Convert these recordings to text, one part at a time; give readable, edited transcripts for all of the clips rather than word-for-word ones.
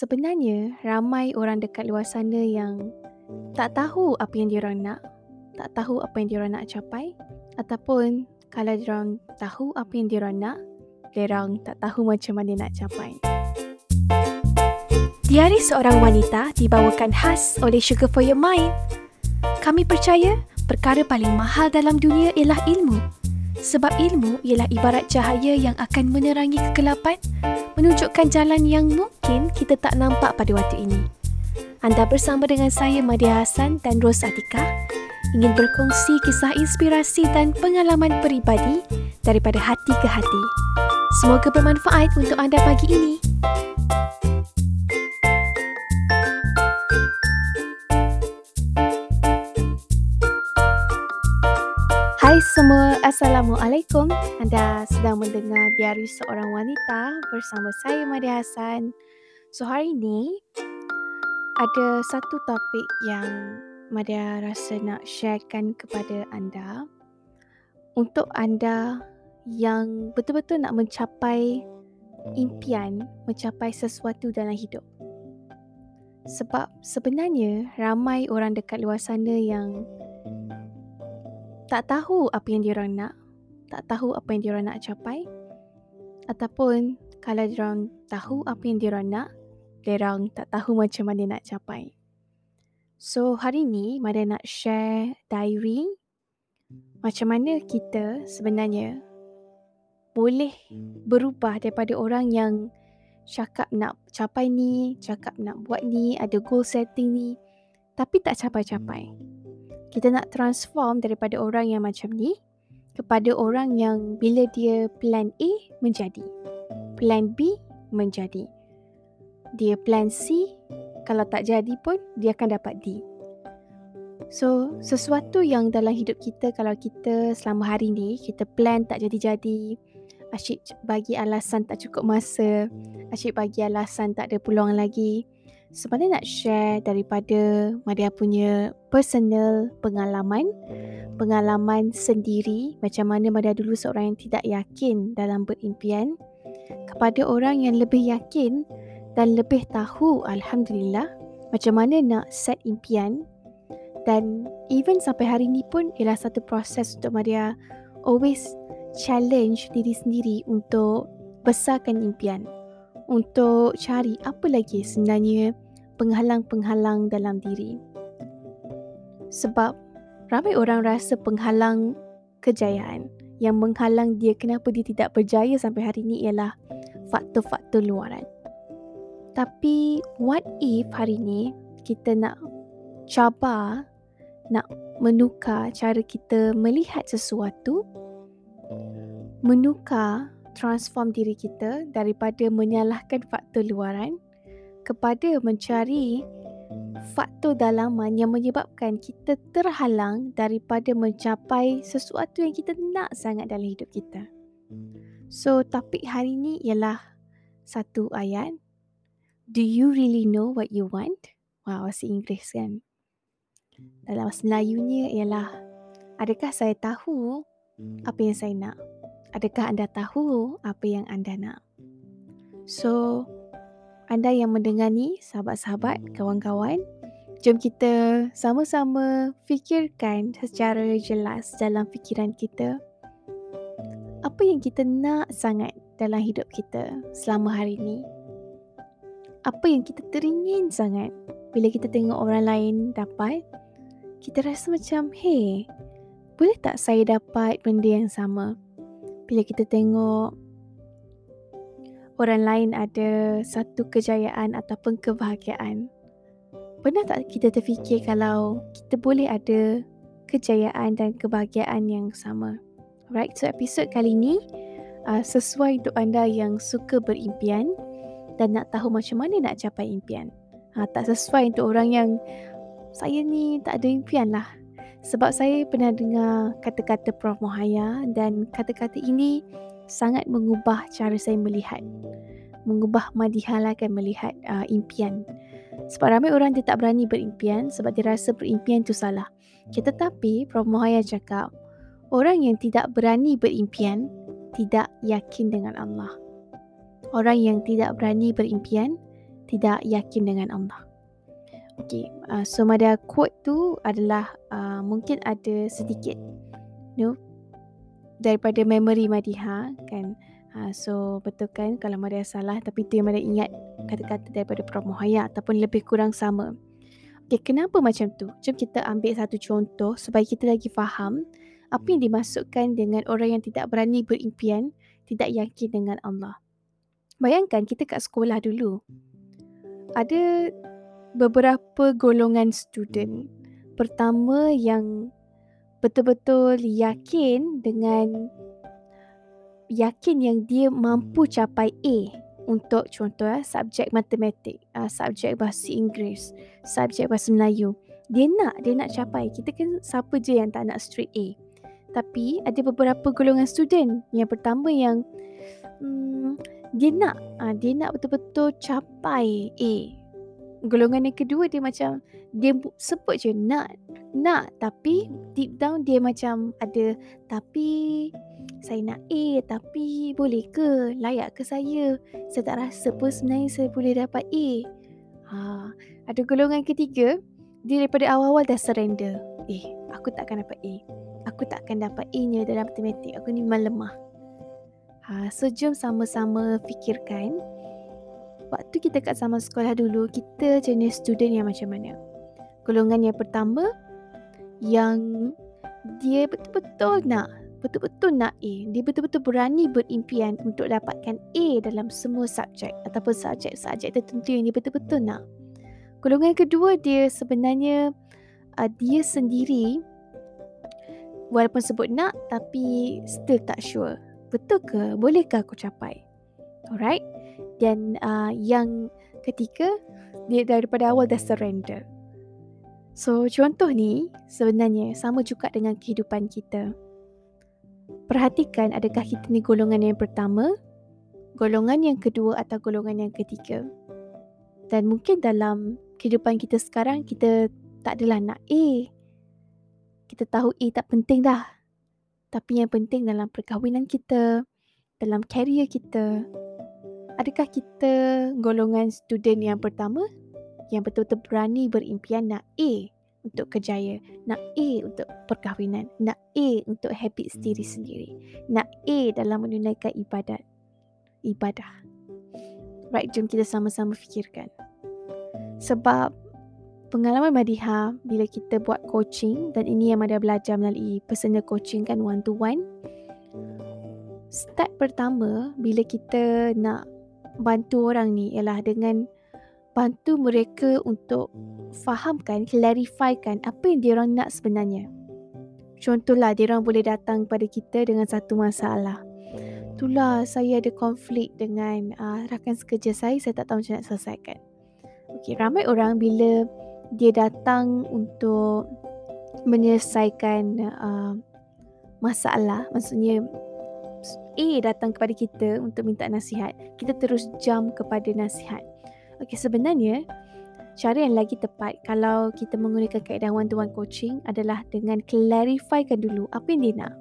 Sebenarnya, ramai orang dekat luar sana yang tak tahu apa yang diorang nak, tak tahu apa yang diorang nak capai, ataupun kalau diorang tahu apa yang diorang nak, diorang tak tahu macam mana nak capai. Diari Seorang Wanita dibawakan khas oleh Sugar for Your Mind. Kami percaya perkara paling mahal dalam dunia ialah ilmu. Sebab ilmu ialah ibarat cahaya yang akan menerangi kegelapan, menunjukkan jalan yang mungkin kita tak nampak pada waktu ini. Anda bersama dengan saya, Madiha Hasan dan Ros Adhika, ingin berkongsi kisah inspirasi dan pengalaman peribadi daripada hati ke hati. Semoga bermanfaat untuk anda pagi ini. Hai semua, Assalamualaikum. Anda sedang mendengar Diari Seorang Wanita bersama saya, Madiha Hasan. So, hari ini ada satu topik yang Madiha rasa nak sharekan kepada anda, untuk anda yang betul-betul nak mencapai impian, mencapai sesuatu dalam hidup. Sebab sebenarnya ramai orang dekat luar sana yang tak tahu apa yang diorang nak, tak tahu apa yang diorang nak capai, ataupun kalau diorang tahu apa yang diorang nak, diorang tak tahu macam mana nak capai. So, hari ni Mada nak share diary macam mana kita sebenarnya boleh berubah daripada orang yang cakap nak capai ni, cakap nak buat ni, ada goal setting ni, tapi tak capai-capai. Kita nak transform daripada orang yang macam ni kepada orang yang bila dia plan A menjadi, plan B menjadi, dia plan C, kalau tak jadi pun dia akan dapat D. So, sesuatu yang dalam hidup kita, kalau kita selama hari ni kita plan tak jadi-jadi, asyik bagi alasan tak cukup masa, asyik bagi alasan tak ada peluang lagi. Sebenarnya nak share daripada Madiha punya personal pengalaman sendiri, macam mana Madiha dulu seorang yang tidak yakin dalam berimpian, kepada orang yang lebih yakin dan lebih tahu, Alhamdulillah, macam mana nak set impian. Dan even sampai hari ni pun ialah satu proses untuk Madiha always challenge diri sendiri untuk besarkan impian, untuk cari apa lagi sebenarnya penghalang-penghalang dalam diri. Sebab ramai orang rasa penghalang kejayaan, yang menghalang dia kenapa dia tidak berjaya sampai hari ini ialah faktor-faktor luaran. Tapi what if hari ini kita nak cabar, nak menukar cara kita melihat sesuatu, menukar, transform diri kita daripada menyalahkan faktor luaran kepada mencari faktor dalaman yang menyebabkan kita terhalang daripada mencapai sesuatu yang kita nak sangat dalam hidup kita. So, topik hari ini ialah satu ayat. Do you really know what you want? Wah, bahasa Inggeris kan? Dalam bahasa Melayunya ialah, adakah saya tahu apa yang saya nak? Adakah anda tahu apa yang anda nak? So, anda yang mendengar ni, sahabat-sahabat, kawan-kawan, jom kita sama-sama fikirkan secara jelas dalam fikiran kita, apa yang kita nak sangat dalam hidup kita selama hari ni? Apa yang kita teringin sangat? Bila kita tengok orang lain dapat, kita rasa macam, hey, boleh tak saya dapat benda yang sama? Bila kita tengok orang lain ada satu kejayaan ataupun kebahagiaan, pernah tak kita terfikir kalau kita boleh ada kejayaan dan kebahagiaan yang sama? Alright, so episod kali ni sesuai untuk anda yang suka berimpian dan nak tahu macam mana nak capai impian. Tak sesuai untuk orang yang, saya ni tak ada impian lah. Sebab saya pernah dengar kata-kata Prof Muhaya dan kata-kata ini sangat mengubah cara saya melihat. Mengubah Madiha lah kan, melihat impian. Sebab ramai orang dia tak berani berimpian sebab dia rasa berimpian tu salah. Tetapi Prof Muhaya cakap, orang yang tidak berani berimpian tidak yakin dengan Allah. Orang yang tidak berani berimpian tidak yakin dengan Allah. Okay, so Madiha quote tu adalah mungkin ada sedikit daripada memory Madiha kan. So betul kan kalau Madiha salah, tapi tu yang Madiha ingat kata-kata daripada Prof Muhaya ataupun lebih kurang sama. Okay, kenapa macam tu? Jom kita ambil satu contoh supaya kita lagi faham apa yang dimasukkan dengan orang yang tidak berani berimpian, tidak yakin dengan Allah. Bayangkan kita kat sekolah dulu, ada beberapa golongan student. Pertama yang betul-betul yakin dengan yakin yang dia mampu capai A untuk contoh subjek matematik, subjek bahasa Inggeris, subjek bahasa Melayu. Dia nak capai. Kita kan siapa je yang tak nak straight A. Tapi ada beberapa golongan student. Yang pertama yang dia nak betul-betul capai A. Golongan yang kedua dia macam dia sebut je nak, tapi deep down dia macam ada, tapi saya nak A, tapi boleh ke, layak ke saya tak rasa pun sebenarnya saya boleh dapat A. Ada golongan ketiga, dia daripada awal-awal dah surrender, aku takkan dapat A, aku takkan dapat A nya dalam matematik, aku ni memang lemah. So jom sama-sama fikirkan, waktu kita kat zaman sekolah dulu, kita jenis student yang macam mana? Golongan yang pertama, yang dia betul-betul nak A. Dia betul-betul berani berimpian untuk dapatkan A dalam semua subjek ataupun subjek-subjek tertentu yang dia betul-betul nak. Golongan kedua, dia sebenarnya dia sendiri walaupun sebut nak tapi still tak sure. Betul ke? Bolehkah aku capai? Alright? Dan yang ketiga, dia daripada awal dah surrender. So contoh ni sebenarnya sama juga dengan kehidupan kita. Perhatikan adakah kita ni golongan yang pertama, golongan yang kedua atau golongan yang ketiga. Dan mungkin dalam kehidupan kita sekarang, kita tak adalah nak A. Kita tahu A tak penting dah. Tapi yang penting dalam perkahwinan kita, dalam karier kita. Adakah kita golongan student yang pertama yang betul-betul berani berimpian nak A untuk kerjaya, nak A untuk perkahwinan, nak A untuk habit diri sendiri, nak A dalam menunaikan ibadah. Right, jom kita sama-sama fikirkan. Sebab pengalaman Madiha bila kita buat coaching, dan ini yang Madiha belajar melalui personal coaching kan, one to one. Step pertama bila kita nak bantu orang ni ialah dengan bantu mereka untuk fahamkan, clarifykan apa yang diorang nak sebenarnya. Contohlah, diorang boleh datang kepada kita dengan satu masalah. Itulah, saya ada konflik dengan rakan sekerja saya tak tahu macam nak selesaikan. Okay, ramai orang bila dia datang untuk menyelesaikan masalah, maksudnya A datang kepada kita untuk minta nasihat, kita terus jump kepada nasihat. Okay, sebenarnya cara yang lagi tepat kalau kita menggunakan kaedah one-to-one coaching adalah dengan clarifykan dulu apa yang dia nak.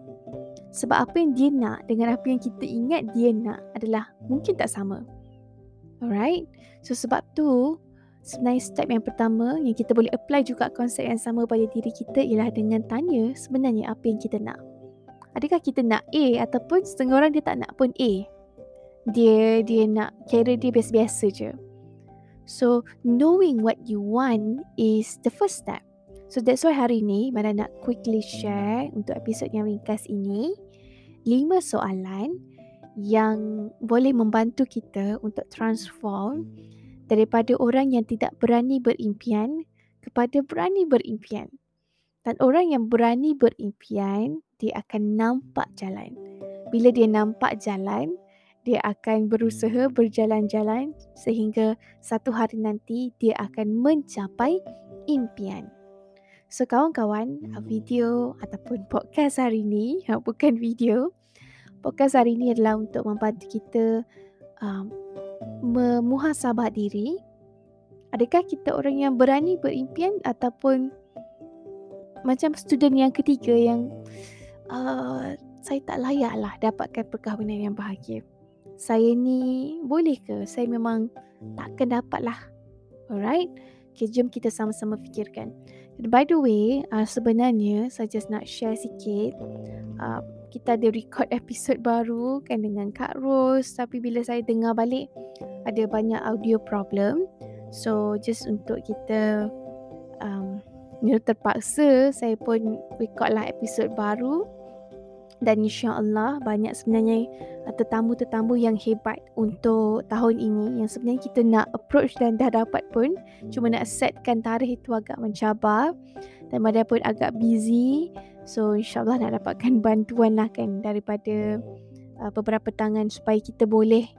Sebab apa yang dia nak dengan apa yang kita ingat dia nak adalah mungkin tak sama. Alright? So sebab tu sebenarnya step yang pertama yang kita boleh apply juga konsep yang sama pada diri kita ialah dengan tanya sebenarnya apa yang kita nak. Adakah kita nak A ataupun setengah orang dia tak nak pun A? Dia nak cara dia biasa-biasa je. So, knowing what you want is the first step. So, that's why hari ni, Madiha nak quickly share untuk episod yang ringkas ini, 5 soalan yang boleh membantu kita untuk transform daripada orang yang tidak berani berimpian kepada berani berimpian. Dan orang yang berani berimpian, dia akan nampak jalan. Bila dia nampak jalan, dia akan berusaha berjalan-jalan sehingga satu hari nanti dia akan mencapai impian. So kawan-kawan, video ataupun podcast hari ini, bukan video, podcast hari ini adalah untuk membantu kita memuhasabah diri. Adakah kita orang yang berani berimpian ataupun macam student yang ketiga yang saya tak layak lah dapatkan perkahwinan yang bahagia? saya ni boleh ke? Saya memang takkan dapat lah. Alright? Okay, jom kita sama-sama fikirkan. By the way, sebenarnya saya just nak share sikit. Kita ada record episod baru kan dengan Kak Ros. Tapi bila saya dengar balik, ada banyak audio problem. So, just untuk kita... terpaksa saya pun record lah episod baru. Dan insyaAllah banyak sebenarnya tetamu-tetamu yang hebat untuk tahun ini, yang sebenarnya kita nak approach dan dah dapat pun, cuma nak setkan tarikh itu agak mencabar dan Madiha pun agak busy. So insyaAllah nak dapatkan bantuan lah kan daripada beberapa tangan supaya kita boleh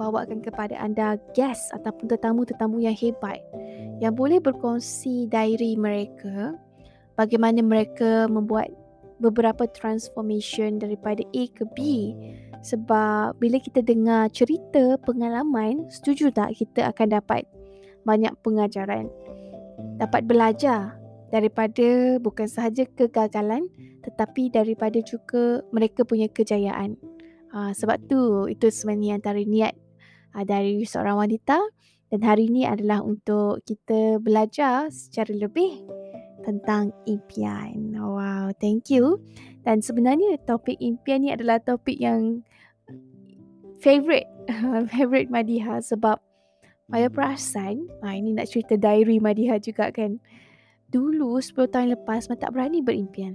bawakan kepada anda guest ataupun tetamu-tetamu yang hebat yang boleh berkongsi diary mereka, bagaimana mereka membuat beberapa transformation daripada A ke B. Sebab bila kita dengar cerita pengalaman, setuju tak kita akan dapat banyak pengajaran, dapat belajar daripada bukan sahaja kegagalan tetapi daripada juga mereka punya kejayaan. Sebab tu itu sebenarnya antara niat dari seorang wanita. Dan hari ini adalah untuk kita belajar secara lebih tentang impian. Wow, thank you. Dan sebenarnya topik impian ni adalah topik yang favorite Madiha. Sebab saya perasan, ini nak cerita diary Madiha juga kan. Dulu 10 tahun lepas, saya tak berani berimpian.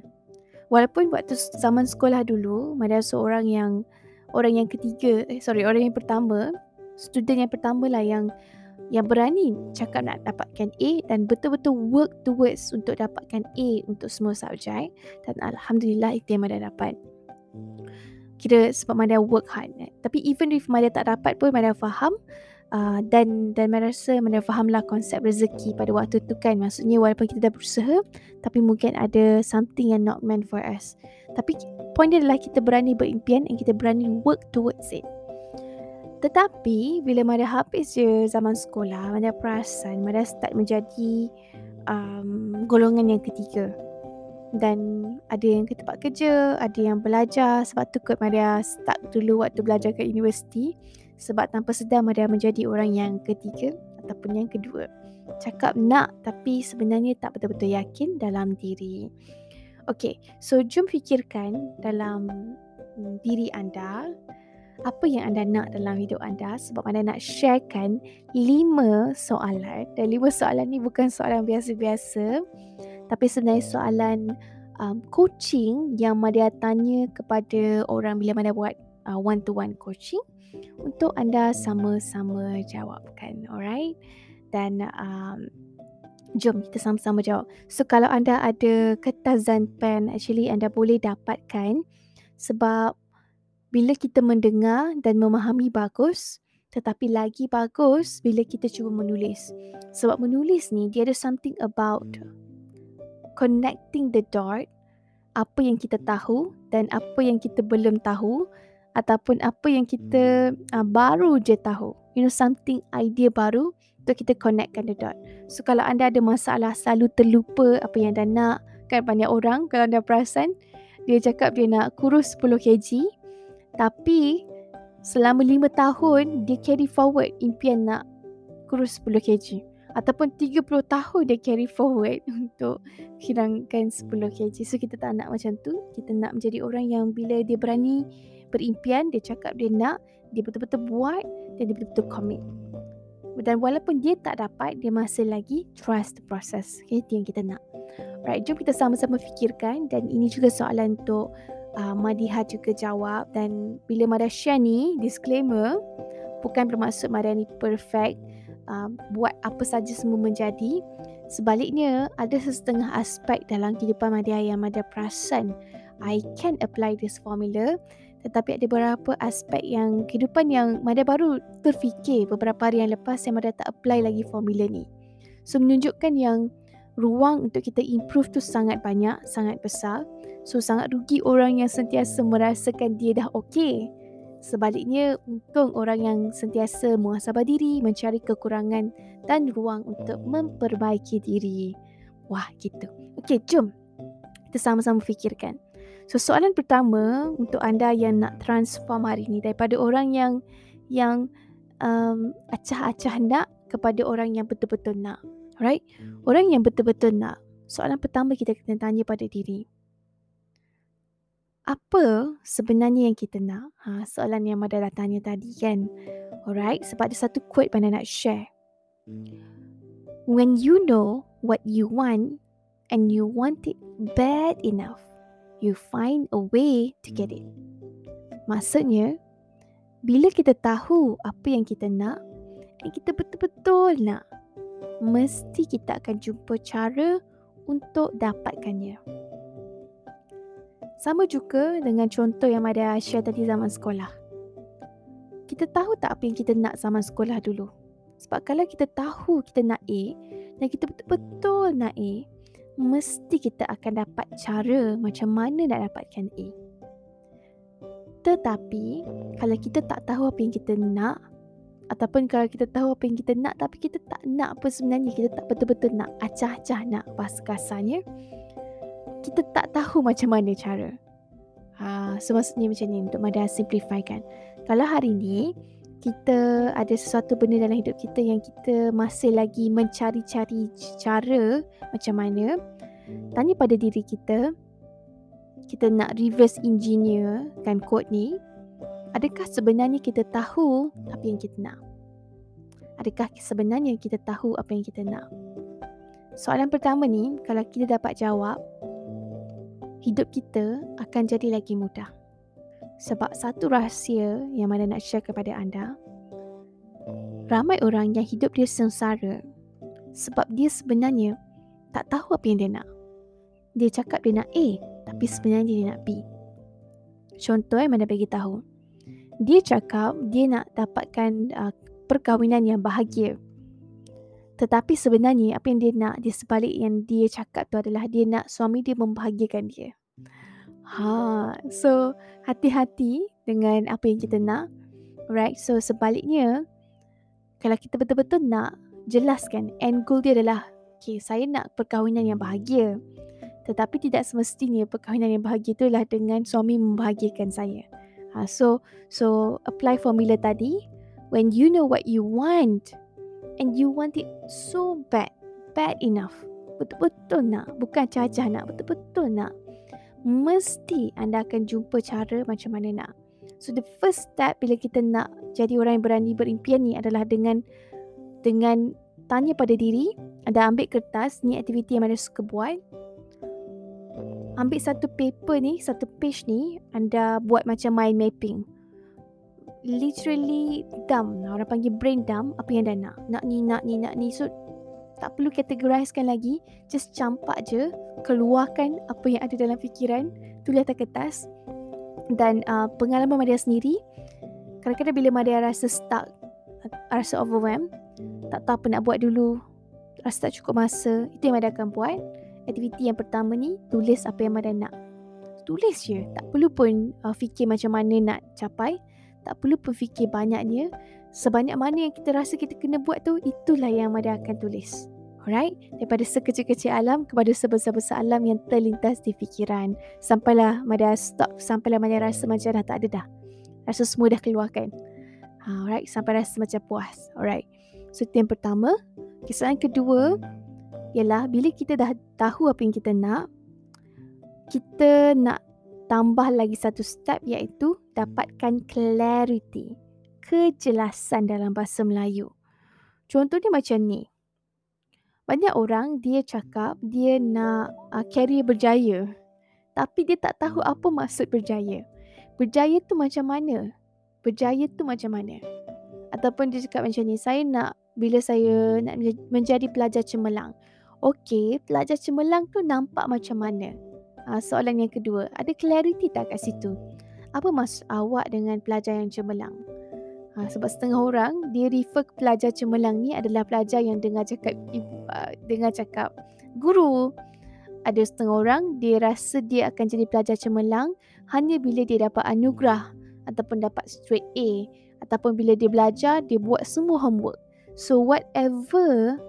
Walaupun waktu zaman sekolah dulu, Madiha seorang yang orang yang pertama, student yang pertama lah yang berani cakap nak dapatkan A dan betul-betul work towards untuk dapatkan A untuk semua subjek. Dan Alhamdulillah itu yang Madiha dapat. Kira sebab Madiha work hard. Tapi even if Madiha tak dapat pun Madiha faham dan Madiha rasa Madiha fahamlah konsep rezeki pada waktu tu kan. Maksudnya walaupun kita dah berusaha tapi mungkin ada something yang not meant for us. Tapi point dia adalah kita berani berimpian dan kita berani work towards it. Tetapi bila Madiha habis je zaman sekolah, Madiha perasan Madiha start menjadi golongan yang ketiga. Dan ada yang ke tempat kerja, ada yang belajar. Sebab tu kot Madiha start dulu waktu belajar kat universiti. Sebab tanpa sedar Madiha menjadi orang yang ketiga ataupun yang kedua. Cakap nak tapi sebenarnya tak betul-betul yakin dalam diri. Okay, so jom fikirkan dalam diri anda. Apa yang anda nak dalam hidup anda? Sebab anda nak sharekan 5 soalan. Dan 5 soalan ni bukan soalan biasa-biasa, tapi sebenarnya soalan coaching yang Madiha tanya kepada orang bila Madiha buat one-to-one coaching untuk anda sama-sama jawabkan. Alright? Dan jom kita sama-sama jawab. So kalau anda ada kertas dan pen, actually anda boleh dapatkan. Sebab bila kita mendengar dan memahami bagus, tetapi lagi bagus bila kita cuba menulis. Sebab menulis ni dia ada something about connecting the dot, apa yang kita tahu dan apa yang kita belum tahu ataupun apa yang kita baru je tahu. You know, something idea baru untuk kita connectkan the dot. So kalau anda ada masalah selalu terlupa apa yang anda nak, kan banyak orang kalau anda perasan dia cakap dia nak kurus 10 kg. Tapi selama 5 tahun dia carry forward impian nak kurus 10 kg. Ataupun 30 tahun dia carry forward untuk hilangkan 10 kg. So kita tak nak macam tu. Kita nak menjadi orang yang bila dia berani berimpian, dia cakap dia nak, dia betul-betul buat dan dia betul-betul commit. Dan walaupun dia tak dapat, dia masih lagi trust the process. Okay, itu yang kita nak. Alright, jom kita sama-sama fikirkan. Dan ini juga soalan untuk Madiha juga jawab. Dan bila Madiha share ni, disclaimer, bukan bermaksud Madiha ni perfect, buat apa saja semua menjadi. Sebaliknya, ada setengah aspek dalam kehidupan Madiha yang Madiha perasan I can apply this formula. Tetapi ada beberapa aspek yang kehidupan yang Madiha baru terfikir beberapa hari yang lepas yang Madiha tak apply lagi formula ni. So menunjukkan yang ruang untuk kita improve tu sangat banyak, sangat besar. So sangat rugi orang yang sentiasa merasakan dia dah okey. Sebaliknya untung orang yang sentiasa muhasabah diri, mencari kekurangan dan ruang untuk memperbaiki diri. Wah gitu. Okey, jom kita sama-sama fikirkan. So soalan pertama untuk anda yang nak transform hari ni, daripada orang yang acah-acah nak kepada orang yang betul-betul nak. Alright? Orang yang betul-betul nak. Soalan pertama kita kena tanya pada diri. Apa sebenarnya yang kita nak? Soalan yang Mada dah tanya tadi kan. Alright, sebab ada satu quote Mada nak share. When you know what you want and you want it bad enough, you find a way to get it. Maksudnya, bila kita tahu apa yang kita nak dan kita betul-betul nak, mesti kita akan jumpa cara untuk dapatkannya. Sama juga dengan contoh yang Mada share tadi zaman sekolah. Kita tahu tak apa yang kita nak zaman sekolah dulu? Sebab kalau kita tahu kita nak A dan kita betul-betul nak A, mesti kita akan dapat cara macam mana nak dapatkan A. Tetapi kalau kita tak tahu apa yang kita nak, ataupun kalau kita tahu apa yang kita nak tapi kita tak nak apa sebenarnya, kita tak betul-betul nak, acah-acah nak bahasa kasarnya, kita tak tahu macam mana cara. So maksudnya macam ni untuk Mada simplifykan. Kalau hari ni kita ada sesuatu benda dalam hidup kita yang kita masih lagi mencari-cari cara macam mana, tanya pada diri kita, kita nak reverse engineer kan kod ni, adakah sebenarnya kita tahu apa yang kita nak? Adakah sebenarnya kita tahu apa yang kita nak? Soalan pertama ni kalau kita dapat jawab, hidup kita akan jadi lagi mudah. Sebab satu rahsia yang Mada nak share kepada anda, ramai orang yang hidup dia sengsara sebab dia sebenarnya tak tahu apa yang dia nak. Dia cakap dia nak A tapi sebenarnya dia nak B. Contoh yang Mada bagi tahu, dia cakap dia nak dapatkan perkahwinan yang bahagia. Tetapi sebenarnya apa yang dia nak, di sebalik yang dia cakap tu adalah dia nak suami dia membahagiakan dia. So hati-hati dengan apa yang kita nak. Right? So sebaliknya, kalau kita betul-betul nak, jelaskan end goal dia adalah, okay, saya nak perkahwinan yang bahagia. Tetapi tidak semestinya perkahwinan yang bahagia tu lah dengan suami membahagiakan saya. So apply formula tadi. When you know what you want and you want it so bad enough, betul-betul nak, bukan cacah nak, betul-betul nak, mesti anda akan jumpa cara macam mana nak. So the first step bila kita nak jadi orang yang berani berimpian ni adalah dengan tanya pada diri. Anda ambil kertas ni, aktiviti yang anda suka buat, ambil satu paper ni, satu page ni, anda buat macam mind mapping, literally dump, orang panggil brain dump, apa yang anda nak. Nak ni. So tak perlu categorizekan lagi, just campak je, keluarkan apa yang ada dalam fikiran, tulis atas kertas. Dan pengalaman Madiha sendiri, kadang-kadang bila Madiha rasa stuck, rasa overwhelmed, tak tahu apa nak buat dulu, rasa tak cukup masa, itu yang Madiha akan buat. Aktiviti yang pertama ni, tulis apa yang Madiha nak. Tulis je, tak perlu pun fikir macam mana nak capai, tak perlu berfikir banyaknya. Sebanyak mana yang kita rasa kita kena buat tu, itulah yang Mada akan tulis. Alright? Daripada sekecil-kecil alam kepada sebesar-besar alam yang terlintas di fikiran. Sampailah Mada stop, sampailah Mada rasa macam dah tak ada dah, rasa semua dah keluarkan. Alright? Sampai rasa macam puas. Alright? So itu yang pertama. Soalan kedua ialah, bila kita dah tahu apa yang kita nak, kita nak tambah lagi satu step, iaitu dapatkan clarity, kejelasan dalam bahasa Melayu. Contohnya macam ni. Banyak orang dia cakap dia nak career berjaya, tapi dia tak tahu apa maksud berjaya. Berjaya tu macam mana? Ataupun dia cakap macam ni, saya nak, bila saya nak menjadi pelajar cemerlang. Okey, pelajar cemerlang tu nampak macam mana? Soalan yang kedua, ada clarity tak kat situ? Apa maksud awak dengan pelajar yang cemerlang? Sebab setengah orang dia refer ke pelajar cemerlang ni adalah pelajar yang dengar cakap guru. Ada setengah orang dia rasa dia akan jadi pelajar cemerlang hanya bila dia dapat anugerah ataupun dapat straight A, ataupun bila dia belajar dia buat semua homework. So whatever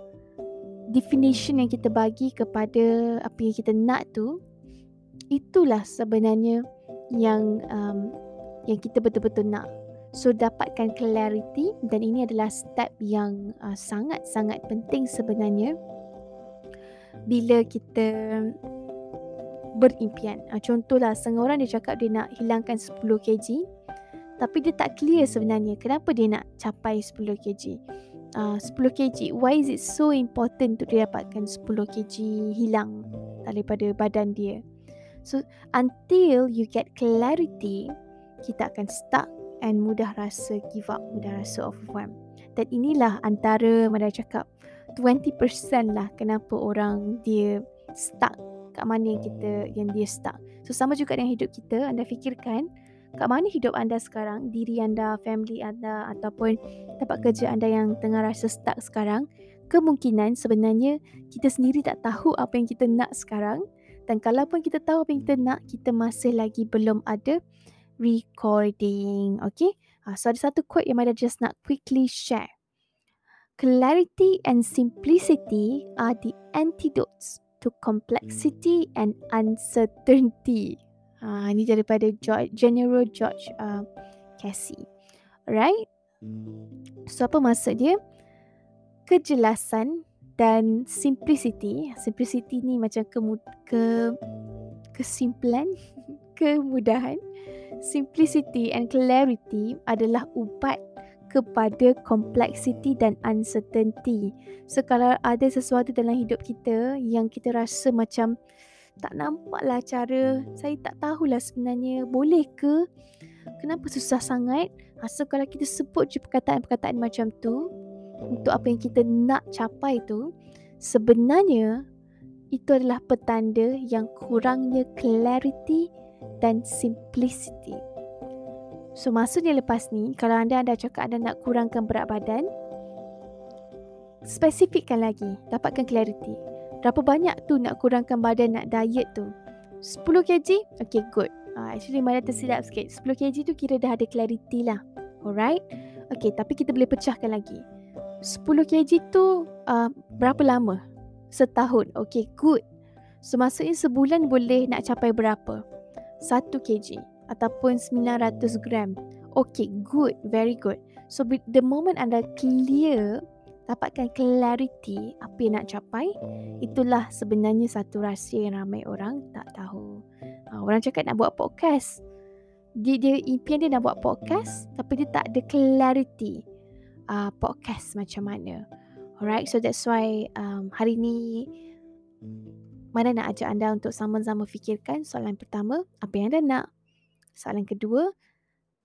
definition yang kita bagi kepada apa yang kita nak tu, Itulah sebenarnya yang kita betul-betul nak. So, dapatkan clarity, dan ini adalah step yang sangat-sangat penting sebenarnya bila kita berimpian. Contohlah, seorang dia cakap dia nak hilangkan 10 kg tapi dia tak clear sebenarnya kenapa dia nak capai 10 kg. 10 kg, why is it so important untuk dia dapatkan 10 kg hilang daripada badan dia? So, until you get clarity, kita akan stuck and mudah rasa give up, mudah rasa overwhelmed. Dan inilah antara Madiha cakap 20% lah kenapa orang dia stuck, kat mana yang dia stuck. So, sama juga dengan hidup kita. Anda fikirkan kat mana hidup anda sekarang, diri anda, family anda, ataupun tempat kerja anda yang tengah rasa stuck sekarang. Kemungkinan sebenarnya kita sendiri tak tahu apa yang kita nak sekarang, dan kalau pun kita tahu apa yang kita nak, kita masih lagi belum ada recording. Okay, so ada satu quote yang Madiha just nak quickly share. Clarity and simplicity are the antidotes to complexity and uncertainty. Ini daripada General George Casey. Alright, so apa maksud dia? Kejelasan dan simplicity. Simplicity ni macam kesimpulan, kemudahan. Simplicity and clarity adalah ubat kepada complexity dan uncertainty. So, kalau ada sesuatu dalam hidup kita yang kita rasa macam tak nampaklah cara, saya tak tahulah sebenarnya boleh ke, kenapa susah sangat. So, kalau kita sebut je perkataan-perkataan macam tu untuk apa yang kita nak capai tu, sebenarnya itu adalah petanda yang kurangnya clarity dan simplicity. So, maksudnya lepas ni, kalau anda cakap anda nak kurangkan berat badan, spesifikkan lagi, dapatkan clarity. Berapa banyak tu nak kurangkan badan, nak diet tu? 10 kg? Okay, good. Actually, Madiha tersilap sikit. 10 kg tu kira dah ada clarity lah. Alright? Okay, tapi kita boleh pecahkan lagi. 10 kg tu berapa lama? Setahun. Okay, good. So, maksudnya sebulan boleh nak capai berapa? 1 kg. Ataupun 900 gram. Okay, good. Very good. So, the moment anda clear, dapatkan clarity apa yang nak capai, itulah sebenarnya satu rahsia yang ramai orang tak tahu. Orang cakap nak buat podcast. Dia impian dia nak buat podcast, tapi dia tak ada clarity podcast macam mana. Alright, so that's why hari ni Madiha nak ajak anda untuk sama-sama fikirkan soalan pertama, apa yang anda nak. Soalan kedua,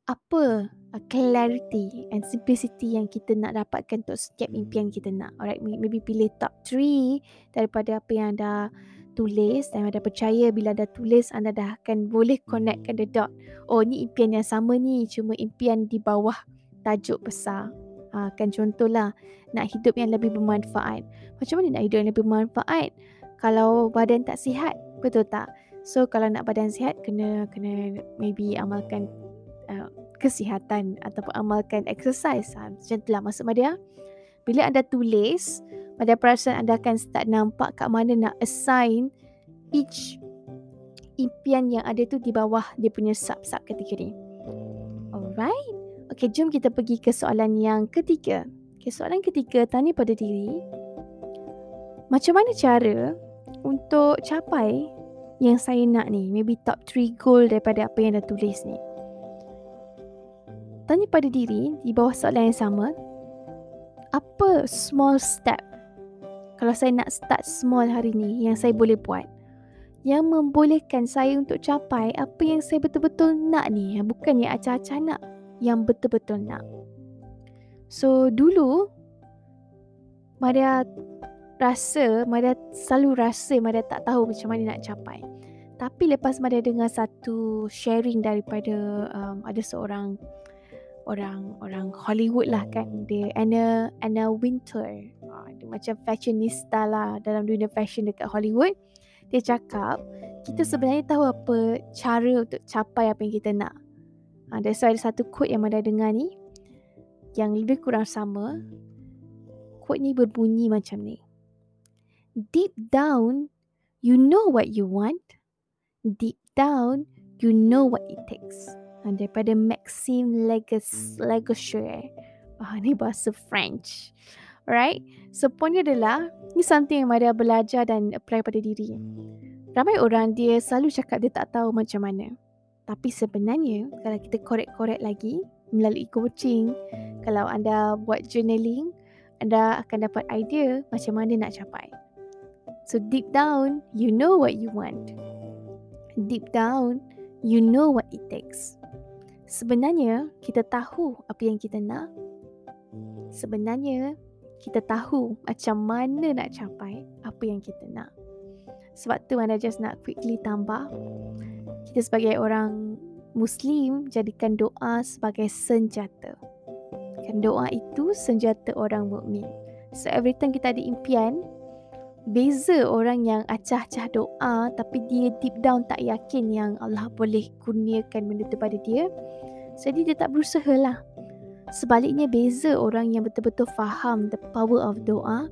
apa clarity and simplicity yang kita nak dapatkan untuk setiap impian kita nak. Alright, maybe pilih top 3 daripada apa yang anda tulis, dan anda percaya bila anda tulis, anda dah akan boleh connectkan the dot. Oh, ni impian yang sama ni, cuma impian di bawah tajuk besar. Kan contohlah, nak hidup yang lebih bermanfaat. Macam mana nak hidup yang lebih bermanfaat kalau badan tak sihat? Betul tak? So, kalau nak badan sihat, kena maybe amalkan kesihatan ataupun amalkan exercise. Macam itulah maksud Madiha. Bila anda tulis, pada perasaan anda akan start nampak kat mana nak assign each impian yang ada tu di bawah dia punya sub-sub kategori. Alright. Okay, jom kita pergi ke soalan yang ketiga. Okay, soalan ketiga, tanya pada diri, macam mana cara untuk capai yang saya nak ni, maybe top 3 goal daripada apa yang dah tulis ni. Tanya pada diri di bawah soalan yang sama, apa small step, kalau saya nak start small hari ni, yang saya boleh buat, yang membolehkan saya untuk capai apa yang saya betul-betul nak ni, bukan yang acah-acah nak, yang betul-betul nak. So, dulu Madiha selalu rasa Madiha tak tahu macam mana nak capai. Tapi lepas Madiha dengar satu sharing daripada ada seorang orang Hollywood lah kan, dia Anna Wintour. Dia macam fashionista lah dalam dunia fashion dekat Hollywood. Dia cakap kita sebenarnya tahu apa cara untuk capai apa yang kita nak. That's why ada satu quote yang Madiha dengar ni yang lebih kurang sama. Quote ni berbunyi macam ni. Deep down, you know what you want. deep down, you know what it takes. Daripada Maxime Lagosier. Ni bahasa French. Alright. So, point dia adalah, ni something yang Madiha belajar dan apply pada diri. Ramai orang dia selalu cakap dia tak tahu macam mana. Tapi sebenarnya, kalau kita korek-korek lagi melalui coaching, kalau anda buat journaling, anda akan dapat idea macam mana nak capai. So, deep down, you know what you want. Deep down, you know what it takes. Sebenarnya, kita tahu apa yang kita nak. Sebenarnya, kita tahu macam mana nak capai apa yang kita nak. Sebab tu, anda just nak quickly tambah. Kita sebagai orang Muslim, jadikan doa sebagai senjata. Kan doa itu senjata orang mukmin. So, every time kita ada impian, beza orang yang acah-acah doa tapi dia deep down tak yakin yang Allah boleh kurniakan benda tu pada dia. Jadi dia tak berusaha lah. Sebaliknya beza orang yang betul-betul faham the power of doa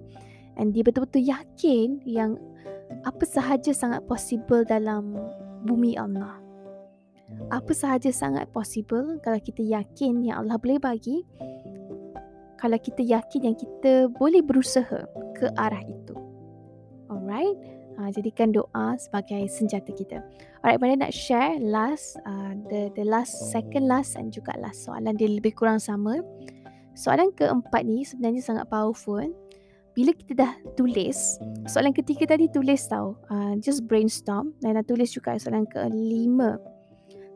and dia betul-betul yakin yang apa sahaja sangat possible dalam bumi Allah. Apa sahaja sangat possible kalau kita yakin yang Allah boleh bagi. Kalau kita yakin yang kita boleh berusaha ke arah itu. Alright, jadikan doa sebagai senjata kita. Alright, Madiha nak share last, the last dan juga last soalan dia lebih kurang sama. Soalan keempat ni sebenarnya sangat powerful. Bila kita dah tulis, soalan ketiga tadi tulis tau. Just brainstorm dan nak tulis juga soalan kelima.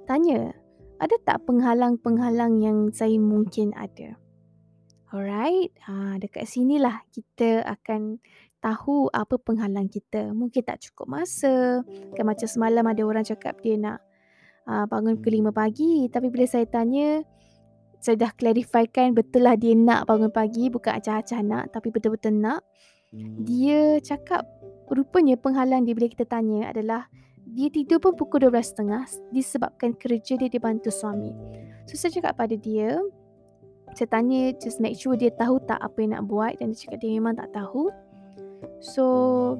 Tanya, ada tak penghalang-penghalang yang saya mungkin ada? Alright, dekat sinilah kita akan tahu apa penghalang kita. Mungkin tak cukup masa. Kan macam semalam ada orang cakap dia nak bangun pukul 5 pagi. Tapi bila saya tanya, saya dah clarifykan betul lah dia nak bangun pagi. Bukan acah-acah nak, tapi betul-betul nak. Dia cakap rupanya penghalang dia bila kita tanya adalah dia tidur pun pukul 12.30 disebabkan kerja dia dibantu suami. So saya cakap pada dia, saya tanya just make sure dia tahu tak apa yang nak buat. Dan dia cakap dia memang tak tahu. So,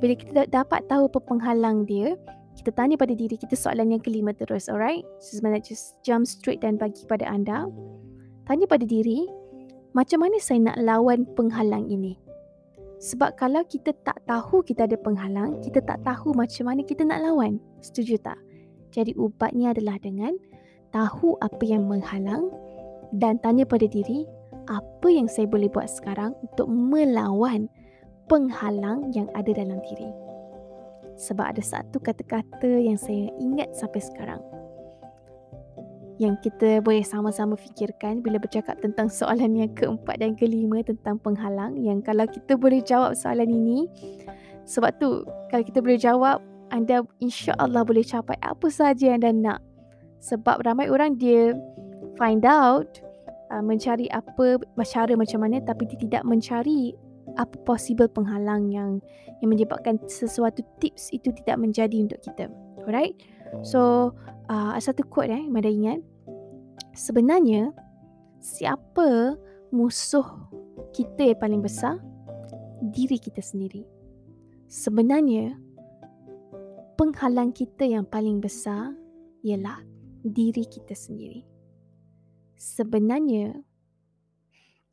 bila kita dapat tahu apa penghalang dia, kita tanya pada diri kita soalan yang kelima terus, alright? So, sebenarnya just jump straight dan bagi pada anda. Tanya pada diri, macam mana saya nak lawan penghalang ini? Sebab kalau kita tak tahu kita ada penghalang, kita tak tahu macam mana kita nak lawan. Setuju tak? Jadi, ubatnya adalah dengan tahu apa yang menghalang dan tanya pada diri, apa yang saya boleh buat sekarang untuk melawan penghalang yang ada dalam diri. Sebab ada satu kata-kata yang saya ingat sampai sekarang, yang kita boleh sama-sama fikirkan bila bercakap tentang soalan yang keempat dan kelima tentang penghalang, yang kalau kita boleh jawab soalan ini, sebab tu kalau kita boleh jawab, anda insya-Allah boleh capai apa sahaja yang anda nak. Sebab ramai orang dia find out, mencari apa cara macam mana, tapi dia tidak mencari apa possible penghalang yang menyebabkan sesuatu tips itu tidak menjadi untuk kita. Alright? So, satu quote Madiha ingat. Sebenarnya, siapa musuh kita yang paling besar? Diri kita sendiri. Sebenarnya, penghalang kita yang paling besar ialah diri kita sendiri. Sebenarnya,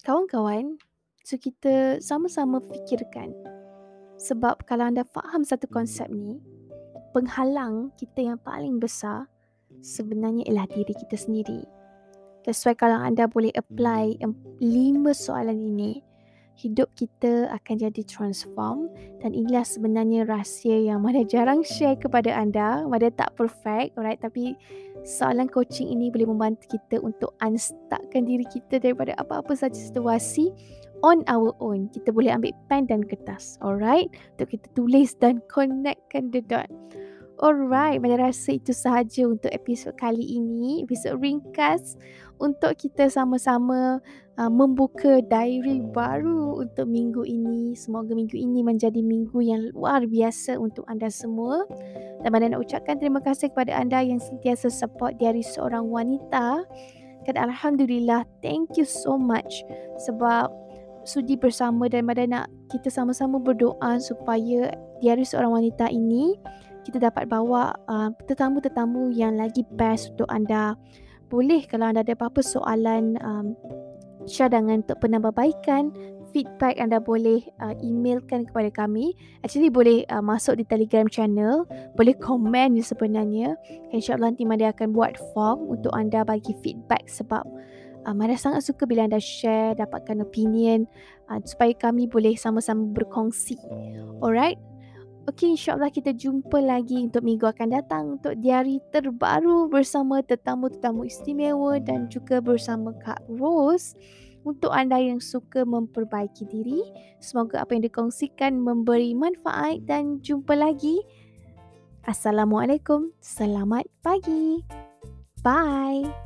kawan-kawan, so, kita sama-sama fikirkan. Sebab kalau anda faham satu konsep ni, penghalang kita yang paling besar sebenarnya ialah diri kita sendiri. That's why kalau anda boleh apply 5 soalan ini, hidup kita akan jadi transform. Dan inilah sebenarnya rahsia yang Madiha jarang share kepada anda. Madiha tak perfect, alright? Tapi soalan coaching ini boleh membantu kita untuk unstuckkan diri kita daripada apa-apa sahaja situasi on our own. Kita boleh ambil pen dan kertas, alright, untuk kita tulis dan connectkan the dot. Alright, Madiha rasa itu sahaja untuk episod kali ini, episod ringkas untuk kita sama-sama membuka diary baru untuk minggu ini. Semoga minggu ini menjadi minggu yang luar biasa untuk anda semua. Dan Madiha nak ucapkan terima kasih kepada anda yang sentiasa support Diari Seorang Wanita. Dan Alhamdulillah, thank you so much sebab sudi bersama dan Madiha nak kita sama-sama berdoa supaya Diari Seorang Wanita ini kita dapat bawa tetamu-tetamu yang lagi best untuk anda. Boleh kalau anda ada apa-apa soalan, cadangan untuk penambahbaikan, feedback, anda boleh emailkan kepada kami. Actually boleh masuk di Telegram channel, boleh komen sebenarnya. InsyaAllah nanti Madiha akan buat form untuk anda bagi feedback, sebab Madiha sangat suka bila anda share, dapatkan opinion, supaya kami boleh sama-sama berkongsi. Alright? Okay, insyaAllah kita jumpa lagi untuk minggu akan datang untuk diari terbaru bersama tetamu-tetamu istimewa dan juga bersama Kak Ros. Untuk anda yang suka memperbaiki diri, semoga apa yang dikongsikan memberi manfaat dan jumpa lagi. Assalamualaikum. Selamat pagi. Bye.